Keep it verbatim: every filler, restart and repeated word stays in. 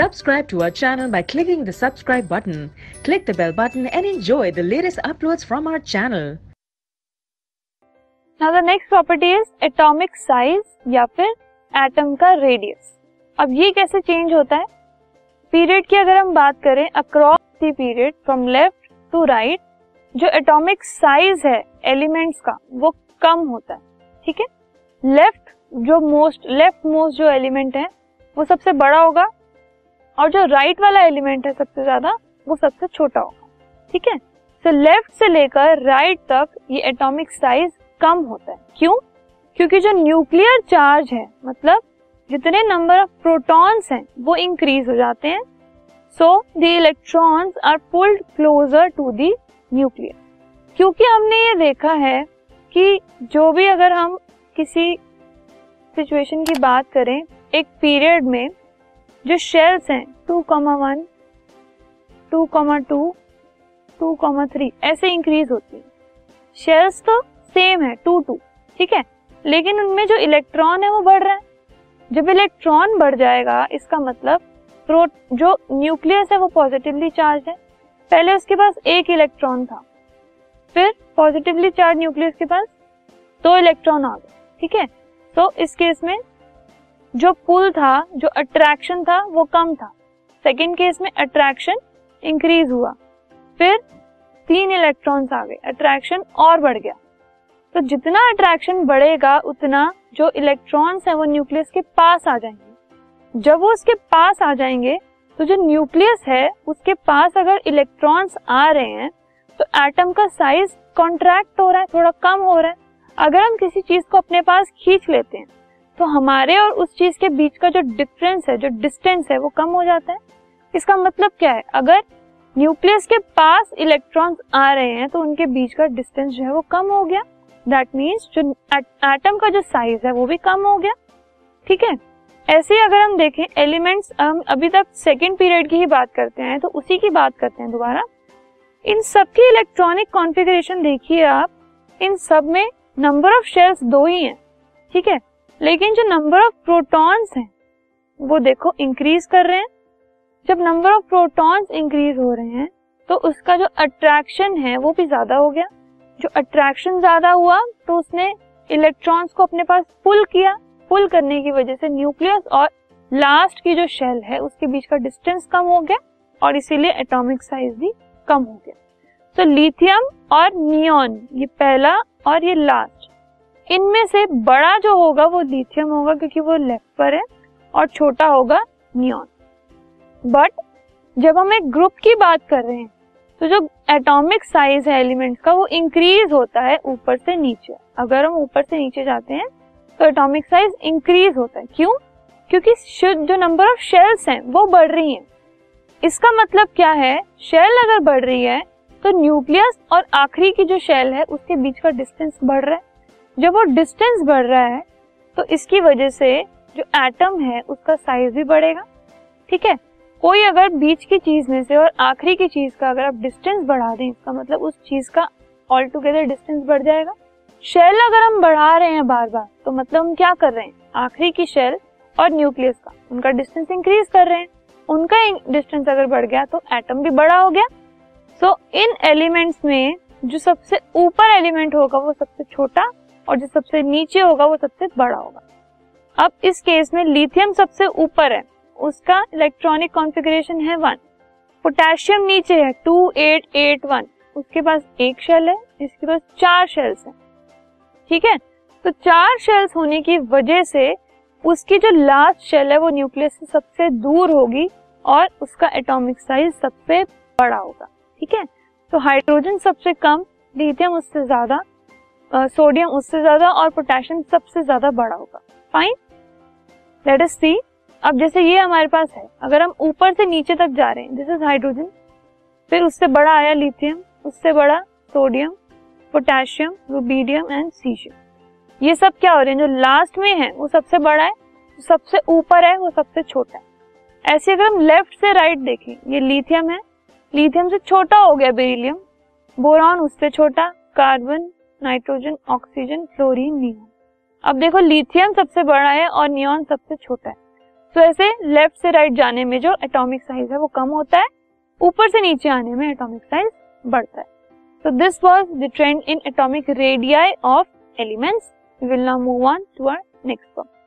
Subscribe to our channel by clicking the subscribe button. Click the bell button and enjoy the latest uploads from our channel. Now the next property is atomic size या फिर atom का radius. अब ये कैसे change होता है? Period की अगर हम बात करें across the period from left to right, जो एटॉमिक साइज है एलिमेंट्स का वो कम होता है, ठीक है। लेफ्ट जो मोस्ट लेफ्ट मोस्ट जो एलिमेंट है वो सबसे बड़ा होगा और जो राइट वाला एलिमेंट है सबसे ज्यादा वो सबसे छोटा होगा, ठीक है। सो लेफ्ट से लेकर राइट तक ये एटॉमिक साइज कम होता है। क्यों? क्योंकि जो न्यूक्लियर चार्ज है, मतलब जितने नंबर ऑफ प्रोटॉन्स हैं वो इंक्रीज हो जाते हैं। So the electrons are pulled closer to the nucleus. क्योंकि हमने ये देखा है कि जो भी अगर हम किसी सिचुएशन की बात करें, एक पीरियड में जो शेल्स हैं two comma one, two comma two, two comma three ऐसे इंक्रीज होती है। शेल्स तो सेम है टू टू, ठीक है, लेकिन उनमें जो इलेक्ट्रॉन है वो बढ़ रहा है। जब इलेक्ट्रॉन बढ़ जाएगा इसका मतलब जो न्यूक्लियस है वो पॉजिटिवली चार्ज है। पहले उसके पास एक इलेक्ट्रॉन था, फिर पॉजिटिवली चार्ज न्यूक्लियस के पास दो इलेक्ट्रॉन आ गए, ठीक है। तो इस केस में जो पुल था, जो अट्रैक्शन था वो कम था। सेकेंड केस में अट्रैक्शन इंक्रीज हुआ, फिर तीन इलेक्ट्रॉन्स आ गए, अट्रैक्शन और बढ़ गया। तो जितना अट्रैक्शन बढ़ेगा उतना जो इलेक्ट्रॉन्स हैं वो न्यूक्लियस के पास आ जाएंगे। जब वो उसके पास आ जाएंगे तो जो न्यूक्लियस है उसके पास अगर इलेक्ट्रॉन्स आ रहे हैं तो एटम का साइज कॉन्ट्रैक्ट हो रहा है, थोड़ा कम हो रहा है। अगर हम किसी चीज को अपने पास खींच लेते हैं तो हमारे और उस चीज के बीच का जो डिफरेंस है, जो डिस्टेंस है वो कम हो जाता है। इसका मतलब क्या है? अगर न्यूक्लियस के पास इलेक्ट्रॉन्स आ रहे हैं तो उनके बीच का डिस्टेंस जो है वो कम हो गया। दैट मीन्स जो एटम का जो साइज है वो भी कम हो गया, ठीक है। ऐसे ही अगर हम देखें एलिमेंट्स, हम अभी तक सेकेंड पीरियड की ही बात करते हैं तो उसी की बात करते हैं दोबारा। इन सब की इलेक्ट्रॉनिक कॉन्फ़िगरेशन देखिए आप, इन सब में नंबर ऑफ शेल्स दो ही हैं, ठीक है, लेकिन जो नंबर ऑफ प्रोटॉन्स हैं वो देखो इंक्रीज कर रहे हैं। जब नंबर ऑफ प्रोटॉन्स इंक्रीज हो रहे हैं तो उसका जो अट्रैक्शन है वो भी ज्यादा हो गया। जो अट्रैक्शन ज्यादा हुआ तो उसने इलेक्ट्रॉन्स को अपने पास पुल किया, पुल करने की वजह से न्यूक्लियस और लास्ट की जो शेल है उसके बीच का डिस्टेंस कम हो गया और इसीलिए एटॉमिक साइज भी कम हो गया। तो लिथियम और नियॉन, ये पहला और ये लास्ट, इनमें से बड़ा जो होगा वो लिथियम होगा क्योंकि वो लेफ्ट पर है, और छोटा होगा नियॉन। बट जब हम एक ग्रुप की बात कर रहे हैं तो जो एटॉमिक साइज है एलिमेंट्स का वो इंक्रीज होता है ऊपर से नीचे। अगर हम ऊपर से नीचे जाते हैं तो एटॉमिक साइज इंक्रीज होता है। क्यों? क्योंकि जो नंबर ऑफ शेल्स हैं वो बढ़ रही हैं। इसका मतलब क्या है? शेल अगर बढ़ रही है तो न्यूक्लियस और आखिरी की जो शेल है उसके बीच का डिस्टेंस बढ़ रहा है। जब वो डिस्टेंस बढ़ रहा है तो इसकी वजह से जो एटम है उसका साइज भी बढ़ेगा, ठीक है। कोई अगर बीच की चीज में से और आखिरी की चीज का अगर आप डिस्टेंस बढ़ा दें, इसका मतलब उस चीज का ऑल टुगेदर डिस्टेंस बढ़ जाएगा। शेल अगर हम बढ़ा रहे हैं बार बार तो मतलब हम क्या कर रहे हैं? आखिरी की शेल और न्यूक्लियस का उनका डिस्टेंस इंक्रीज कर रहे हैं। उनका डिस्टेंस अगर बढ़ गया तो एटम भी बड़ा हो गया। सो इन एलिमेंट्स में जो सबसे ऊपर एलिमेंट होगा वो सबसे छोटा और जो सबसे नीचे होगा वो सबसे बड़ा होगा। अब इस केस में लिथियम सबसे ऊपर है, उसका इलेक्ट्रॉनिक कॉन्फ़िगरेशन है वन। पोटेशियम नीचे है टू एट एट वन, उसके पास एक शेल है, इसके पास चार शेल्स हैं, ठीक है। तो चार शेल्स होने की वजह से उसकी जो लास्ट शेल है वो न्यूक्लियस से सबसे दूर होगी और उसका एटॉमिक साइज सबसे बड़ा होगा, ठीक है। तो हाइड्रोजन सबसे कम, लिथियम उससे ज्यादा, सोडियम उससे ज्यादा और पोटेशियम सबसे ज्यादा बड़ा होगा। Fine, let us see. अब जैसे ये हमारे पास है, अगर हम ऊपर से नीचे तक जा रहे हैं, दिस इज हाइड्रोजन, फिर उससे बड़ा आया लिथियम, उससे बड़ा sodium, potassium, rubidium and caesium. ये सब क्या हो रहे हैं? जो लास्ट में है वो सबसे बड़ा है, जो सबसे ऊपर है वो सबसे छोटा है। ऐसे अगर हम लेफ्ट से राइट देखें, ये लिथियम है, लिथियम से छोटा हो गया बेरिलियम, बोरॉन उससे छोटा, carbon, nitrogen, oxygen, fluorine, neon. अब देखो लिथियम सबसे बड़ा है और नियॉन सबसे छोटा है। सो ऐसे लेफ्ट से राइट जाने में जो एटॉमिक साइज है वो कम होता है, ऊपर से नीचे आने में एटॉमिक साइज बढ़ता है. So this was the trend in atomic radii of elements. We will now move on to our next topic.